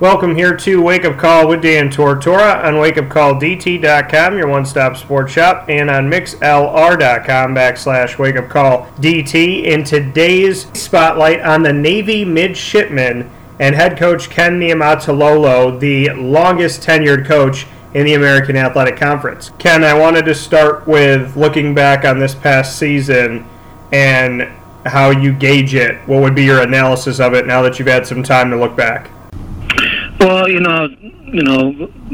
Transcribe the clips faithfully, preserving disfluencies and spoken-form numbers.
Welcome here to Wake Up Call with Dan Tortora on Wake Up Call D T dot com, your one-stop sports shop, and on MixLR.com backslash WakeUpCallDT. In today's spotlight on the Navy Midshipmen and head coach Ken Niumatalolo, the longest-tenured coach in the American Athletic Conference. Ken, I wanted to start with looking back on this past season and how you gauge it. What would be your analysis of it now that you've had some time to look back? Well, you know, you know,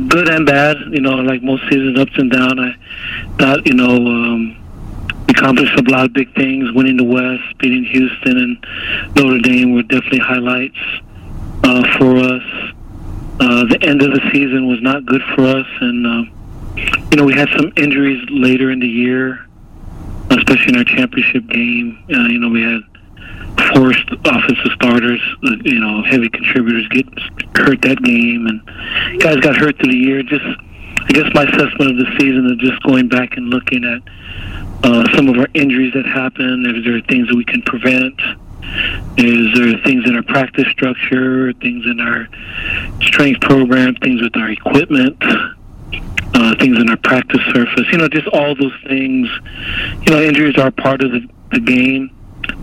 good and bad. You know, like most seasons, ups and downs. I thought, you know, um, we accomplished a lot of big things. Winning the West, beating Houston and Notre Dame were definitely highlights uh, for us. Uh, the end of the season was not good for us, and um, you know, we had some injuries later in the year, especially in our championship game. Uh, you know, we had forced offensive starters, you know, heavy contributors get hurt that game, and guys got hurt through the year. Just, I guess my assessment of the season is just going back and looking at uh, some of our injuries that happened. If there are things that we can prevent, is there things in our practice structure, things in our strength program, things with our equipment, uh, things in our practice surface. You know, just all those things. You know, injuries are part of the, the game.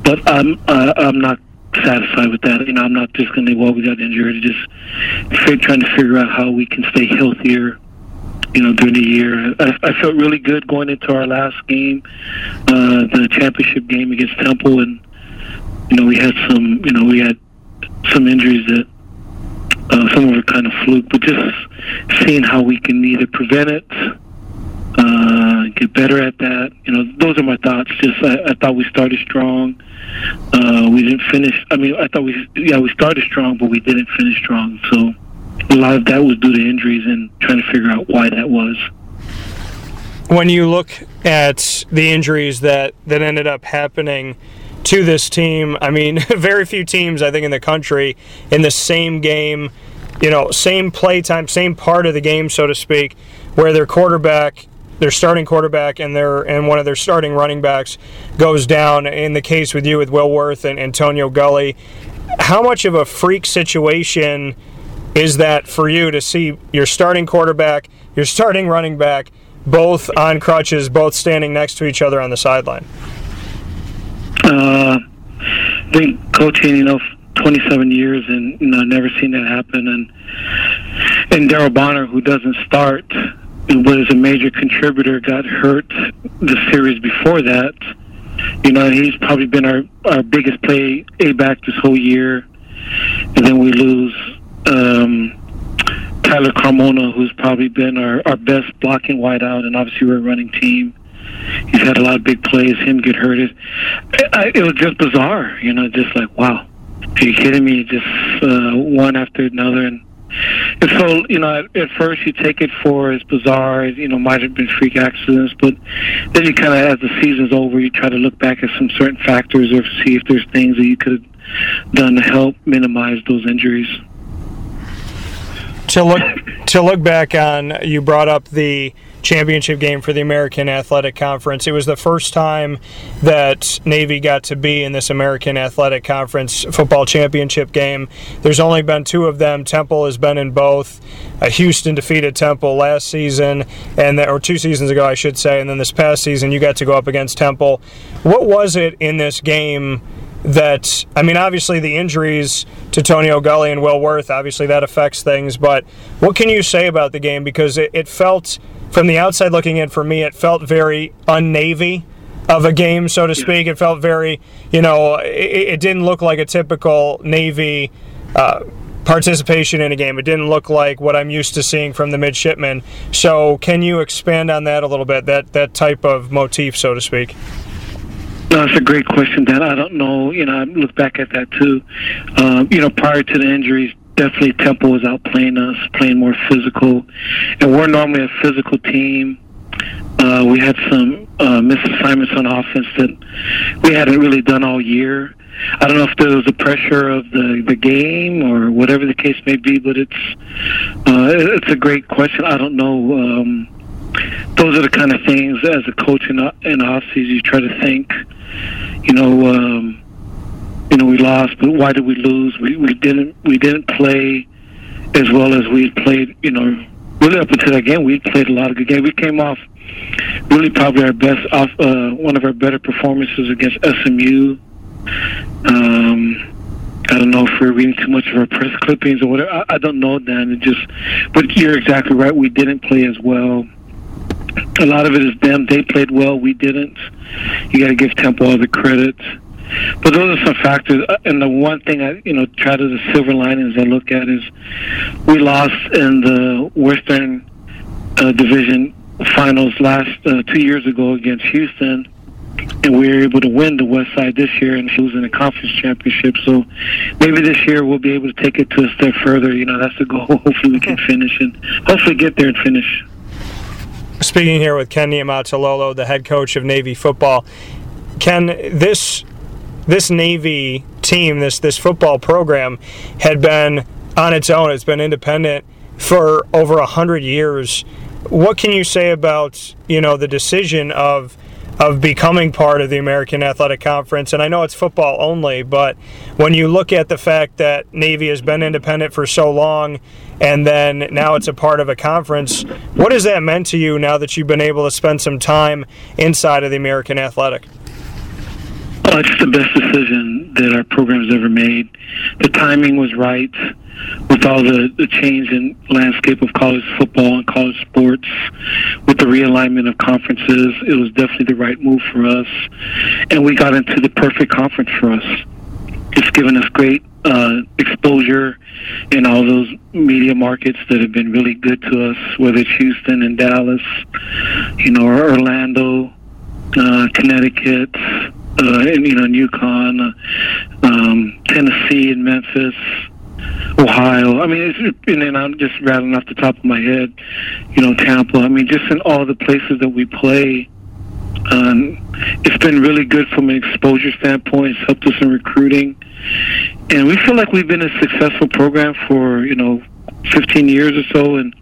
But I'm uh, I'm not satisfied with that. You know, I'm not just going to, well, we got injured. Just trying to figure out how we can stay healthier, you know, during the year. I, I felt really good going into our last game, uh, the championship game against Temple. And, you know, we had some, you know, we had some injuries that uh, some of it kind of fluke. But just seeing how we can either prevent it, Uh, get better at that. You know, those are my thoughts. Just I, I thought we started strong. Uh, we didn't finish. I mean, I thought we yeah we started strong, but we didn't finish strong. So a lot of that was due to injuries and trying to figure out why that was. When you look at the injuries that that ended up happening to this team, I mean, very few teams I think in the country in the same game, you know, same play time, same part of the game, so to speak, where their quarterback, their starting quarterback and their and one of their starting running backs goes down. In the case with you with Will Worth and Antonio Gulley, how much of a freak situation is that for you to see your starting quarterback, your starting running back, both on crutches, both standing next to each other on the sideline? Uh, I think coaching, you know, twenty-seven years, and you know, never seen that happen. And and Darryl Bonner, who doesn't start, was a major contributor, got hurt the series before that. You know, he's probably been our, our biggest play A-back this whole year. And then we lose um, Tyler Carmona, who's probably been our, our best blocking wideout, and obviously we're a running team. He's had a lot of big plays, him get hurt. It, I, it was just bizarre, you know, just like, wow. Are you kidding me? Just uh, one after another. And And so, you know, at, at first you take it for it's bizarre, you know, might have been freak accidents, but then you kind of, as the season's over, you try to look back at some certain factors or see if there's things that you could have done to help minimize those injuries. To look, to look back on, you brought up the championship game for the American Athletic Conference. It was the first time that Navy got to be in this American Athletic Conference football championship game. There's only been two of them. Temple has been in both. Uh, Houston defeated Temple last season, and the, or two seasons ago, I should say, and then this past season you got to go up against Temple. What was it in this game that, I mean, obviously the injuries to Antonio Gulley and Will Worth, obviously that affects things, but what can you say about the game? Because it, it felt, from the outside looking in, for me, it felt very un-Navy of a game, so to speak. It felt very, you know, it, it didn't look like a typical Navy uh, participation in a game. It didn't look like what I'm used to seeing from the Midshipmen. So can you expand on that a little bit, that, that type of motif, so to speak? No, that's a great question, Dan. I don't know. You know, I look back at that, too. Um, you know, prior to the injuries, definitely Temple was outplaying us, playing more physical. And we're normally a physical team. Uh, we had some uh, misassignments on offense that we hadn't really done all year. I don't know if there was the pressure of the, the game or whatever the case may be, but it's uh, it's a great question. I don't know. Um, those are the kind of things, as a coach in in off-season, you try to think, you know, um, you know, we lost, but why did we lose? We, we didn't we didn't play as well as we played, you know, really up until that game, we played a lot of good games. We came off really probably our best, off uh, one of our better performances against S M U. Um, I don't know if we're reading too much of our press clippings or whatever. I, I don't know, Dan. It just, but you're exactly right. We didn't play as well. A lot of it is them. They played well. We didn't. You got to give Temple all the credit. But those are some factors. And the one thing I, you know, try to the silver lining as I look at is we lost in the Western uh, Division Finals last uh, two years ago against Houston, and we were able to win the West Side this year and she was in the conference championship. So maybe this year we'll be able to take it to a step further. You know, that's the goal. Hopefully we can finish and hopefully get there and finish. Speaking here with Ken Niumatalolo, the head coach of Navy football. Ken, this this Navy team, this this football program, had been on its own. It's been independent for over one hundred years. What can you say about, you know, the decision of of becoming part of the American Athletic Conference? And I know it's football only, but when you look at the fact that Navy has been independent for so long and then now it's a part of a conference, what has that meant to you now that you've been able to spend some time inside of the American Athletic? Well, it's the best decision that our program's ever made. The timing was right with all the, the change in landscape of college football and college sports, with the realignment of conferences. It was definitely the right move for us, and we got into the perfect conference for us. It's given us great uh, exposure in all those media markets that have been really good to us, whether it's Houston and Dallas, you know, or Orlando, uh, Connecticut, uh, and, you know, UConn, uh, um, Tennessee and Memphis, Ohio. I mean, it's, and then I'm just rattling off the top of my head, you know, Tampa. I mean, just in all the places that we play, um, it's been really good from an exposure standpoint. It's helped us in recruiting. And we feel like we've been a successful program for, you know, fifteen years or so. And,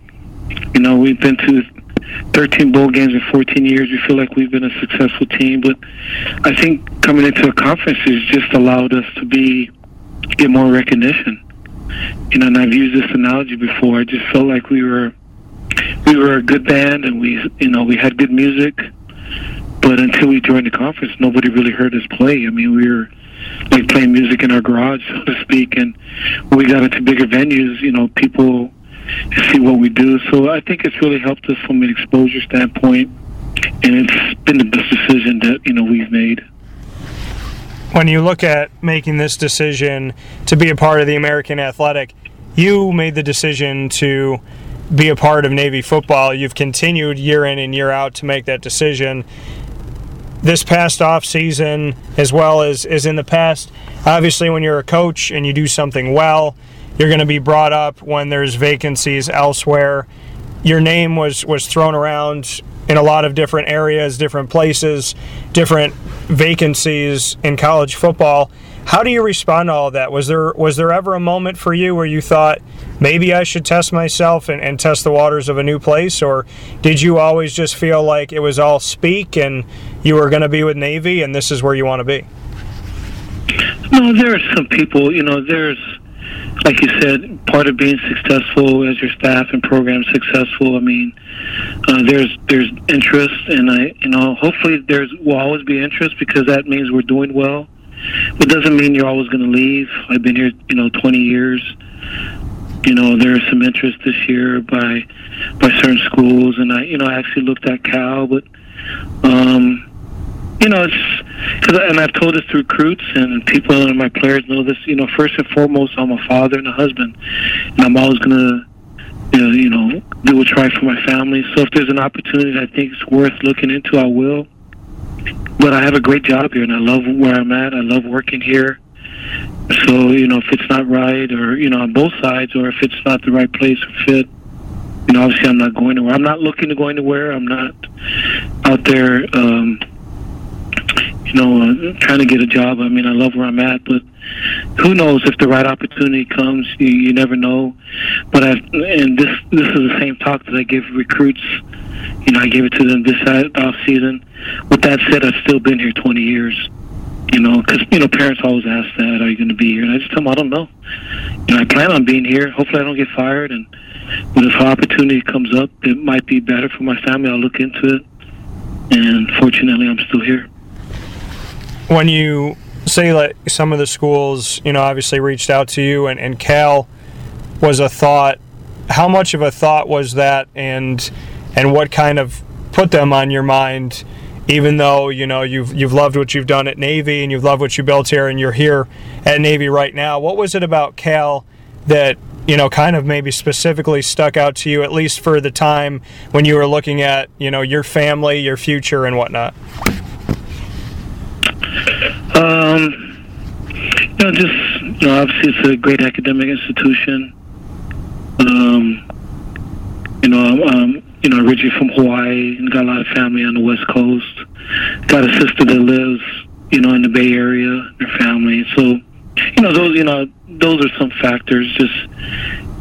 you know, we've been to thirteen bowl games in fourteen years. We feel like we've been a successful team. But I think coming into a conference has just allowed us to be get more recognition. You know, and I've used this analogy before. I just felt like we were, we were a good band, and we, you know, we had good music. But until we joined the conference, nobody really heard us play. I mean, we were like playing music in our garage, so to speak. And when we got into bigger venues, you know, people see what we do. So I think it's really helped us from an exposure standpoint, and it's been the best decision that, you know, we've made. When you look at making this decision to be a part of the American Athletic, you made the decision to be a part of Navy football. You've continued year in and year out to make that decision. This past off season, as well as, as in the past, obviously when you're a coach and you do something well, you're going to be brought up when there's vacancies elsewhere. Your name was, was thrown around in a lot of different areas, different places, different vacancies in college football. How do you respond to all that? Was there was there ever a moment for you where you thought, maybe I should test myself and, and test the waters of a new place? Or did you always just feel like it was all speak and you were going to be with Navy and this is where you want to be? No, there are some people, you know, there's, like you said, part of being successful as your staff and program successful. I mean, uh, there's there's interest, and I, you know, hopefully there's will always be interest because that means we're doing well. It doesn't mean you're always going to leave. I've been here, you know, twenty years. You know, there's some interest this year by by certain schools, and I, you know, I actually looked at Cal, but. Um, You know, it's, cause I, and I've told this to recruits and people and my players know this, you know, first and foremost, I'm a father and a husband, and I'm always going to, you know, you know, do what's right for my family. So if there's an opportunity that I think is worth looking into, I will. But I have a great job here, and I love where I'm at. I love working here. So, you know, if it's not right or, you know, on both sides, or if it's not the right place or fit, you know, obviously I'm not going anywhere. I'm not looking to go anywhere. I'm not out there, um, you know, uh, trying to get a job. I mean, I love where I'm at, but who knows if the right opportunity comes? You, you never know. But I, and this this is the same talk that I give recruits. You know, I gave it to them this off season. With that said, I've still been here twenty years. you know, because, you know, parents always ask that, are you going to be here? And I just tell them, I don't know. You know, I plan on being here. Hopefully I don't get fired. And but if an opportunity comes up, it might be better for my family. I'll look into it. And fortunately, I'm still here. When you say that some of the schools, you know, obviously reached out to you, and, and Cal was a thought, how much of a thought was that, and and what kind of put them on your mind, even though, you know, you've you've loved what you've done at Navy and you've loved what you built here and you're here at Navy right now? What was it about Cal that, you know, kind of maybe specifically stuck out to you, at least for the time when you were looking at, you know, your family, your future and whatnot? Um, you know, just, you know, obviously it's a great academic institution. Um, you know, um, you know, I'm originally from Hawaii and got a lot of family on the West Coast. Got a sister that lives, you know, in the Bay Area, her family. So, you know, those, you know, those are some factors. Just,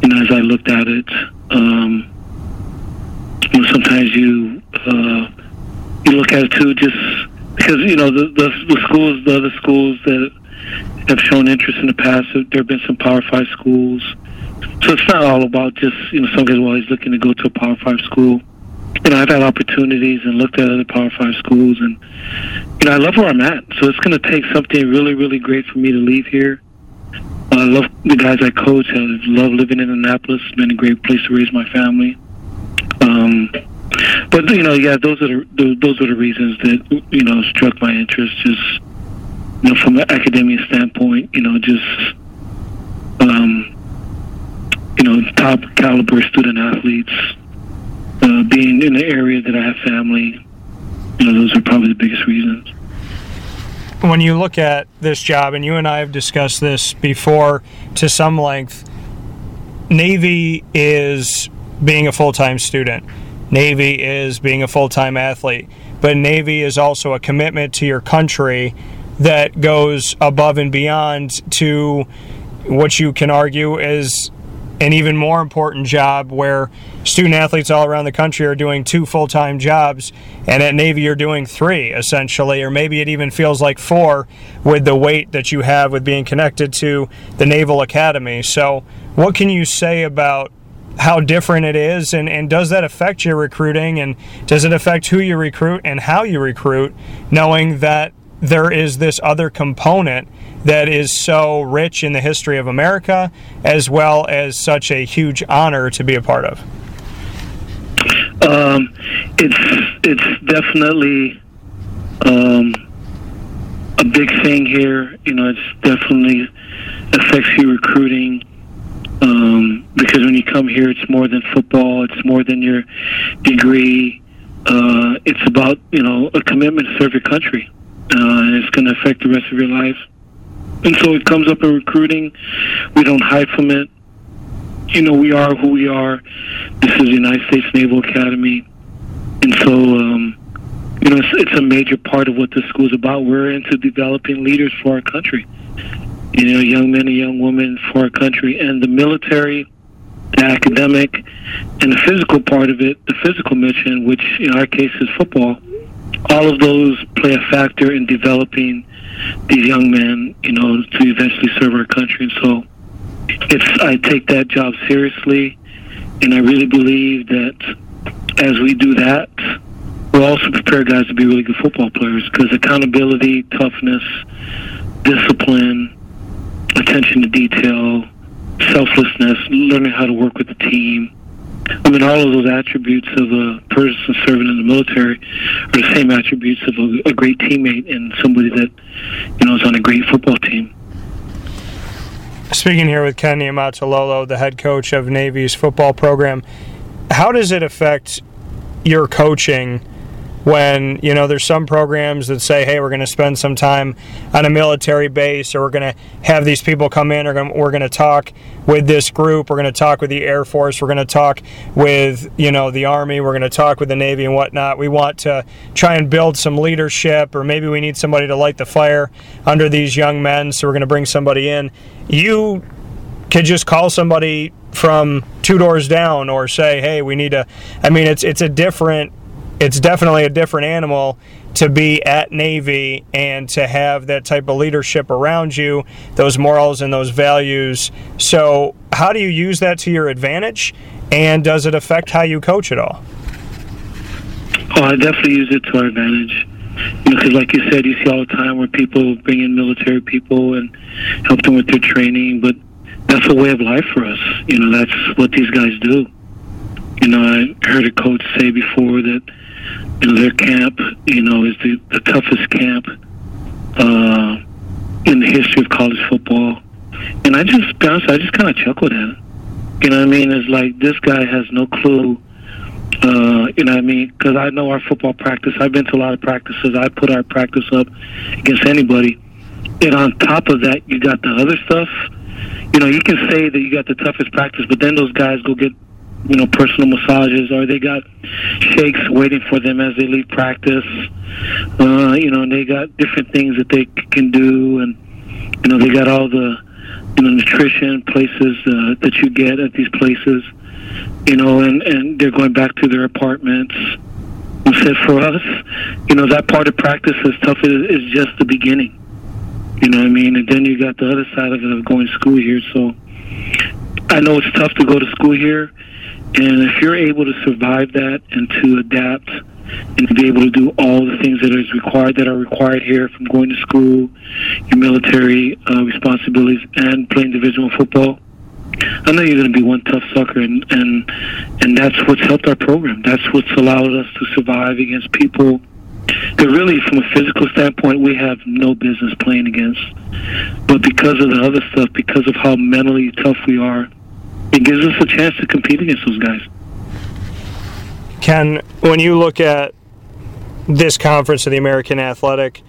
you know, as I looked at it, um, you know, sometimes you uh, you look at it too, just because, you know, the, the the schools, the other schools that have shown interest in the past, there have been some Power Five schools. So it's not all about just, you know, some guys were always looking to go to a Power Five school. You know, I've had opportunities and looked at other Power Five schools, and, you know, I love where I'm at. So it's going to take something really, really great for me to leave here. I love the guys I coach. I love living in Annapolis. It's been a great place to raise my family. Um, but, you know, yeah, those are the, those are the reasons that, you know, struck my interest. Just, you know, from an academia standpoint, you know, just, um, you know, top caliber student athletes, uh, being in the area that I have family, you know, those are probably the biggest reasons. When you look at this job, and you and I have discussed this before to some length, Navy is being a full-time student. Navy is being a full-time athlete. But Navy is also a commitment to your country that goes above and beyond to what you can argue is an even more important job, where student athletes all around the country are doing two full-time jobs, and at Navy you're doing three essentially, or maybe it even feels like four with the weight that you have with being connected to the Naval Academy. So what can you say about how different it is, and, and does that affect your recruiting, and does it affect who you recruit and how you recruit, knowing that there is this other component that is so rich in the history of America, as well as such a huge honor to be a part of? Um, it's it's definitely um, a big thing here. You know, it's definitely affects your recruiting, um, because when you come here, it's more than football. It's more than your degree. Uh, it's about, you know, a commitment to serve your country. Uh, and it's going to affect the rest of your life. And so it comes up in recruiting. We don't hide from it. You know, we are who we are. This is the United States Naval Academy. And so, um, you know, it's, it's a major part of what this school's about. We're into developing leaders for our country. You know, young men and young women for our country. And the military, the academic, and the physical part of it, the physical mission, which in our case is football, all of those play a factor in developing these young men, you know, to eventually serve our country. And so it's, I take that job seriously, and I really believe that as we do that, we'll also prepare guys to be really good football players, because accountability, toughness, discipline, attention to detail, selflessness, learning how to work with the team, I mean, all of those attributes of a person serving in the military are the same attributes of a, a great teammate and somebody that, you know, is on a great football team. Speaking here with Ken Niumatalolo, the head coach of Navy's football program, how does it affect your coaching when, you know, there's some programs that say, hey, we're going to spend some time on a military base, or we're going to have these people come in, or we're going to talk with this group, we're going to talk with the Air Force, we're going to talk with, you know, the Army, we're going to talk with the Navy and whatnot. We want to try and build some leadership, or maybe we need somebody to light the fire under these young men, so we're going to bring somebody in. You could just call somebody from two doors down or say, hey, we need to, I mean, it's it's a different, it's definitely a different animal to be at Navy and to have that type of leadership around you, those morals and those values. So how do you use that to your advantage, and does it affect how you coach at all? Oh, I definitely use it to our advantage. You know, because like you said, you see all the time where people bring in military people and help them with their training, but that's a way of life for us. You know, that's what these guys do. You know, I heard a coach say before that, you know, their camp, you know, is the, the toughest camp uh, in the history of college football. And I just, to be honest, I just kind of chuckled at it. You know what I mean? It's like, this guy has no clue. Uh, you know what I mean? Because I know our football practice. I've been to a lot of practices. I put our practice up against anybody. And on top of that, you got the other stuff. You know, you can say that you got the toughest practice, but then those guys go get, you know, personal massages, or they got shakes waiting for them as they leave practice. Uh, you know, and they got different things that they can do. And, you know, they got all the, you know, nutrition places uh, that you get at these places. You know, and, and they're going back to their apartments. And said for us, you know, that part of practice is tough. It is just the beginning. You know what I mean? And then you got the other side of it of going to school here. So I know it's tough to go to school here. And if you're able to survive that and to adapt and to be able to do all the things that is required, that are required here, from going to school, your military uh, responsibilities, and playing division one football, I know you're going to be one tough sucker, and, and and that's what's helped our program. That's what's allowed us to survive against people that really, from a physical standpoint, we have no business playing against. But because of the other stuff, because of how mentally tough we are, it gives us a chance to compete against those guys. Ken, when you look at this conference of the American Athletic,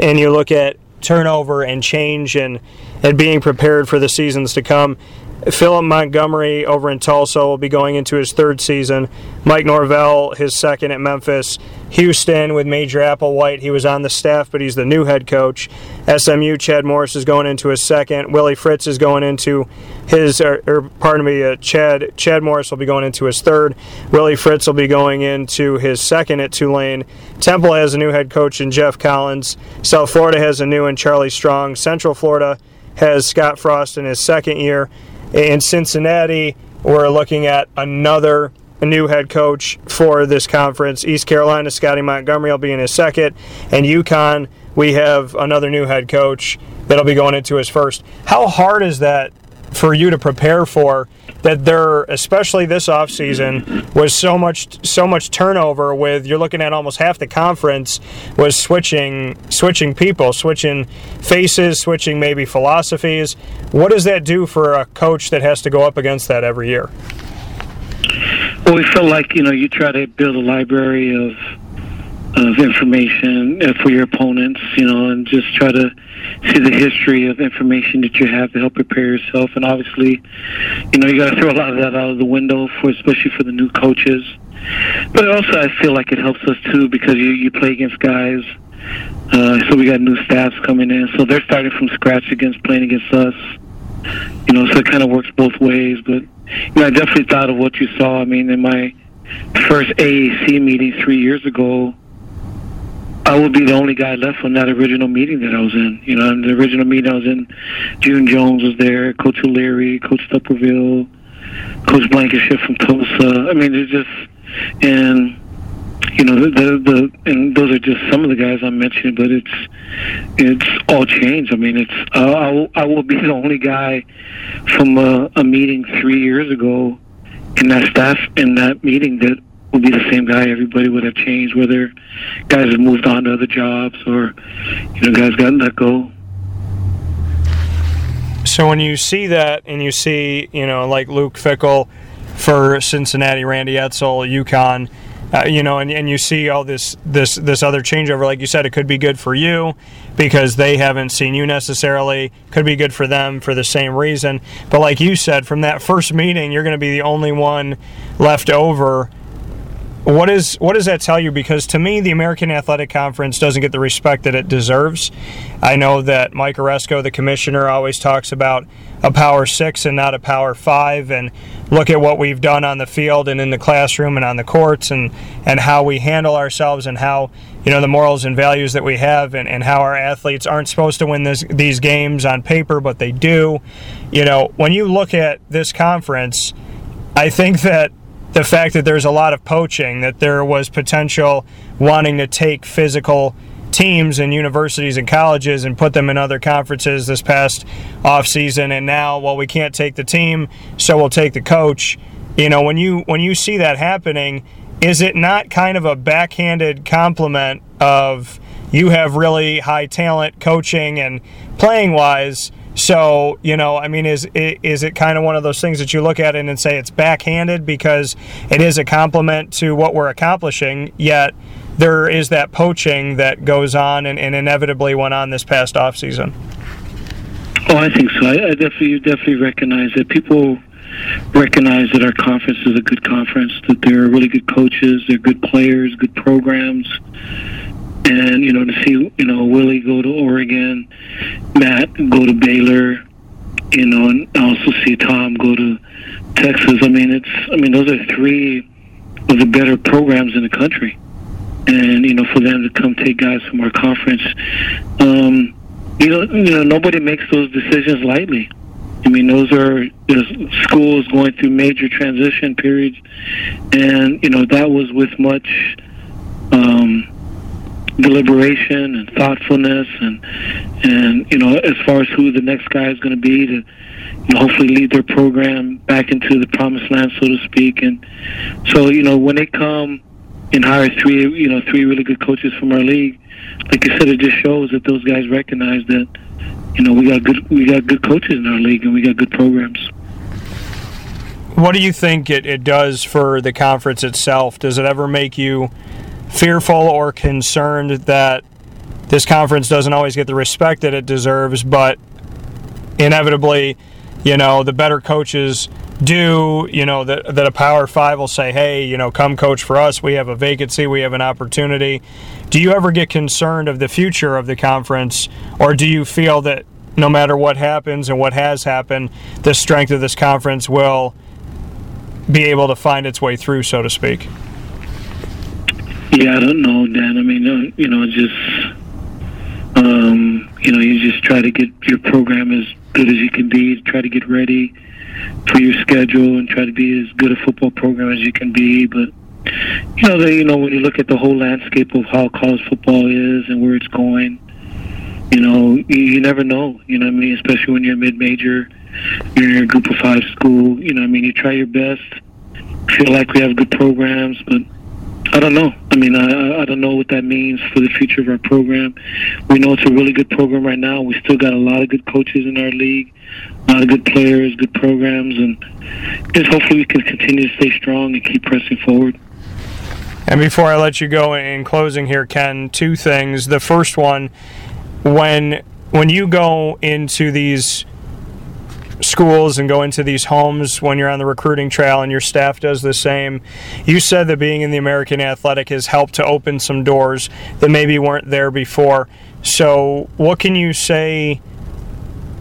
and you look at turnover and change and, and being prepared for the seasons to come, Philip Montgomery over in Tulsa will be going into his third season. Mike Norvell, his second at Memphis. Houston with Major Applewhite, he was on the staff, but he's the new head coach. S M U, Chad Morris is going into his second. Willie Fritz is going into his, or, or pardon me, uh, Chad Chad Morris will be going into his third. Willie Fritz will be going into his second at Tulane. Temple has a new head coach in Jeff Collins. South Florida has a new in Charlie Strong. Central Florida has Scott Frost in his second year. In Cincinnati, we're looking at another new head coach for this conference. East Carolina, Scotty Montgomery will be in his second. And UConn, we have another new head coach that'll be going into his first. How hard is that for you to prepare for, that there, especially this offseason, was so much so much turnover with, you're looking at almost half the conference was switching switching people, switching faces, switching maybe philosophies. What does that do for a coach that has to go up against that every year? Well, we feel like, you know, you try to build a library of of information for your opponents, you know, and just try to see the history of information that you have to help prepare yourself. And obviously, you know, you got to throw a lot of that out of the window, for especially for the new coaches. But also, I feel like it helps us too, because you, you play against guys. Uh, so we got new staffs coming in, so they're starting from scratch against playing against us. You know, so it kind of works both ways. But you know, I definitely thought of what you saw. I mean, in my first A A C meeting three years ago, I would be the only guy left from that original meeting that I was in. You know, in the original meeting I was in, June Jones was there, Coach O'Leary, Coach Tupperville, Coach Blankenship from Tulsa. I mean, there's just, and you know, the, the the and those are just some of the guys I mentioned. But it's it's all changed. I mean, it's uh, I will, I will be the only guy from a, a meeting three years ago in that staff in that meeting that would be the same guy. Everybody would have changed, whether guys have moved on to other jobs or, you know, guys got let go. So when you see that, and you see, you know, like Luke Fickell for Cincinnati, Randy Edsel, UConn, uh, you know, and, and you see all this, this, this other changeover, like you said, it could be good for you because they haven't seen you necessarily. Could be good for them for the same reason. But like you said, from that first meeting, you're going to be the only one left over. What is what does that tell you? Because to me, the American Athletic Conference doesn't get the respect that it deserves. I know that Mike Oresco, the commissioner, always talks about a Power Six and not a Power Five, and look at what we've done on the field and in the classroom and on the courts, and, and how we handle ourselves, and how, you know, the morals and values that we have, and, and how our athletes aren't supposed to win this, these games on paper, but they do. You know, when you look at this conference, I think that the fact that there's a lot of poaching, that there was potential wanting to take physical teams and universities and colleges and put them in other conferences this past offseason, and now, well, we can't take the team, so we'll take the coach. You know, when you when you see that happening, is it not kind of a backhanded compliment of, you have really high talent coaching and playing-wise, so, you know, I mean, is is it kind of one of those things that you look at it and say it's backhanded because it is a compliment to what we're accomplishing, yet there is that poaching that goes on and, and inevitably went on this past offseason? Oh, I think so. I, I definitely definitely recognize that. People recognize that our conference is a good conference, that there are really good coaches, there are good players, good programs. And, you know, to see, you know, Willie go to Oregon, Matt go to Baylor, you know, and also see Tom go to Texas. I mean, it's, I mean, those are three of the better programs in the country. And, you know, for them to come take guys from our conference, um, you know, you know, nobody makes those decisions lightly. I mean, those are, you know, schools going through major transition periods. And, you know, that was with much, um, deliberation and thoughtfulness, and and you know, as far as who the next guy is going to be to, you know, hopefully lead their program back into the promised land, so to speak. And so, you know, when they come and hire three, you know, three really good coaches from our league, like you said, it just shows that those guys recognize that, you know, we got good we got good coaches in our league and we got good programs. What do you think it, it does for the conference itself? Does it ever make you fearful or concerned that this conference doesn't always get the respect that it deserves, but inevitably, you know, the better coaches do, you know, that, that a Power Five will say, hey, you know, come coach for us, we have a vacancy, we have an opportunity. Do you ever get concerned of the future of the conference, or do you feel that no matter what happens and what has happened, the strength of this conference will be able to find its way through, so to speak? Yeah, I don't know, Dan. I mean, you know, just, um, you know, you just try to get your program as good as you can be, try to get ready for your schedule and try to be as good a football program as you can be. But, you know, they, you know, when you look at the whole landscape of how college football is and where it's going, you know, you, you never know, you know what I mean, especially when you're a mid-major, you're in a group of five school, you know what I mean, you try your best, feel like we have good programs, but I don't know. I mean, I, I don't know what that means for the future of our program. We know it's a really good program right now. We still got a lot of good coaches in our league, a lot of good players, good programs, and just hopefully we can continue to stay strong and keep pressing forward. And before I let you go in closing here, Ken, two things. The first one, when when you go into these schools and go into these homes when you're on the recruiting trail, and your staff does the same, you said that being in the American Athletic has helped to open some doors that maybe weren't there before. So what can you say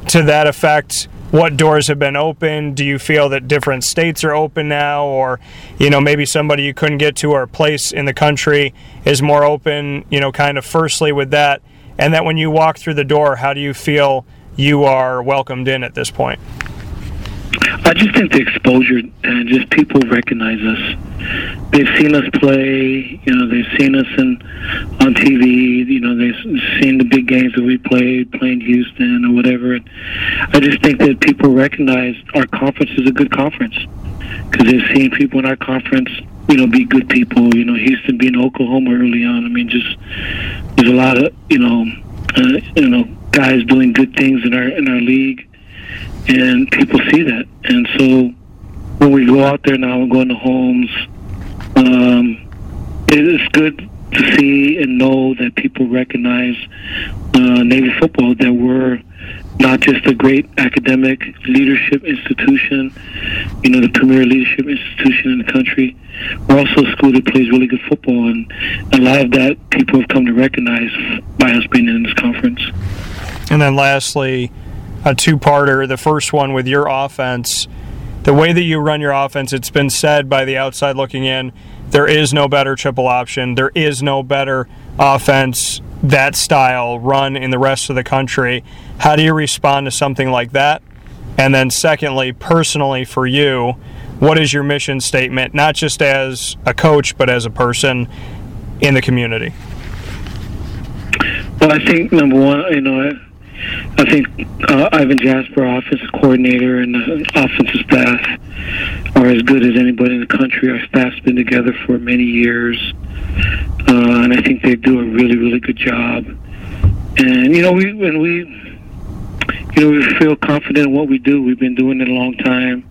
to that effect? What doors have been opened? Do you feel that different states are open now, or, you know, maybe somebody you couldn't get to or a place in the country is more open, you know, kind of firstly with that, and that when you walk through the door, how do you feel you are welcomed in at this point? I just think the exposure, and just people recognize us. They've seen us play, you know, they've seen us in, on T V, you know, they've seen the big games that we played, playing Houston or whatever. And I just think that people recognize our conference is a good conference because they've seen people in our conference, you know, be good people. You know, Houston being Oklahoma early on, I mean, just there's a lot of, you know, uh, you know, guys doing good things in our in our league, and people see that. And so when we go out there now and go into homes, um, it is good to see and know that people recognize uh, Navy football, that we're not just a great academic leadership institution, you know, the premier leadership institution in the country. We're also a school that plays really good football, and a lot of that people have come to recognize by us being in this conference. And then lastly, a two-parter, the first one with your offense. The way that you run your offense, it's been said by the outside looking in, there is no better triple option. There is no better offense that style run in the rest of the country. How do you respond to something like that? And then secondly, personally for you, what is your mission statement, not just as a coach, but as a person in the community? Well, I think, number one, you know, I- I think uh, Ivan Jasper, our offensive coordinator, and the offensive staff are as good as anybody in the country. Our staff's been together for many years, uh, and I think they do a really, really good job. And you know, we when we, you know, we feel confident in what we do. We've been doing it a long time.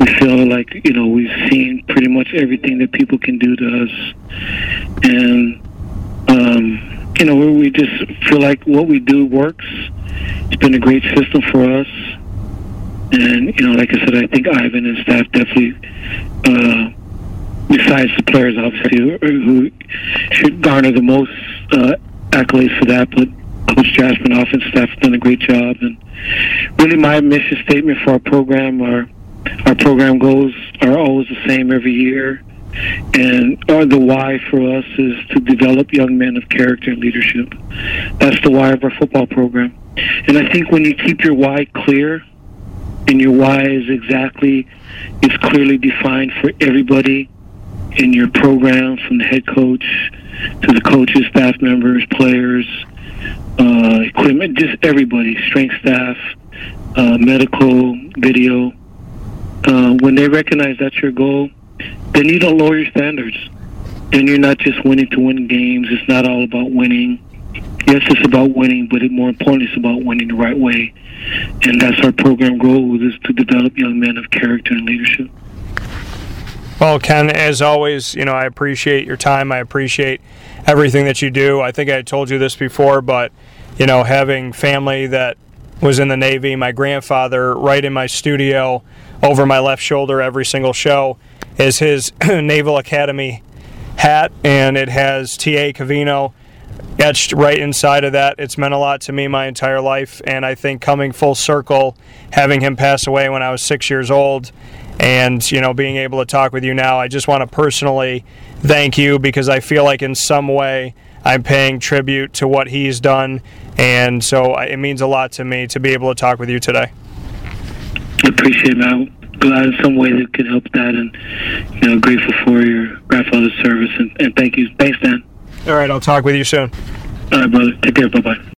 We feel like, you know, we've seen pretty much everything that people can do to us, and. Um, You know, where we just feel like what we do works. It's been a great system for us. And, you know, like I said, I think Ivan and staff definitely, uh, besides the players, obviously, who, who should garner the most uh, accolades for that, but Coach Jasper and offense staff have done a great job. And really my mission statement for our program, our, our program goals are always the same every year. And or the why for us is to develop young men of character and leadership. That's the why of our football program. And I think when you keep your why clear, and your why is exactly, it's clearly defined for everybody in your program, from the head coach to the coaches, staff members, players, uh, equipment, just everybody, strength staff, uh, medical, video. Uh, when they recognize that's your goal, then you don't lower your standards. Then you're not just winning to win games. It's not all about winning. Yes, it's about winning, but it, more importantly, it's about winning the right way. And that's our program goal, is to develop young men of character and leadership. Well, Ken, as always, you know, I appreciate your time. I appreciate everything that you do. I think I told you this before, but, you know, having family that was in the Navy, my grandfather right in my studio over my left shoulder every single show, is his Naval Academy hat, and it has T A Covino etched right inside of that. It's meant a lot to me my entire life, and I think coming full circle, having him pass away when I was six years old, and, you know, being able to talk with you now, I just want to personally thank you, because I feel like in some way I'm paying tribute to what he's done, and so it means a lot to me to be able to talk with you today. I appreciate it, man. Glad in some way that could help that, and, you know, grateful for your grandfather's service, and, and thank you. Thanks, Dan. All right, I'll talk with you soon. All right, brother. Take care. Bye-bye.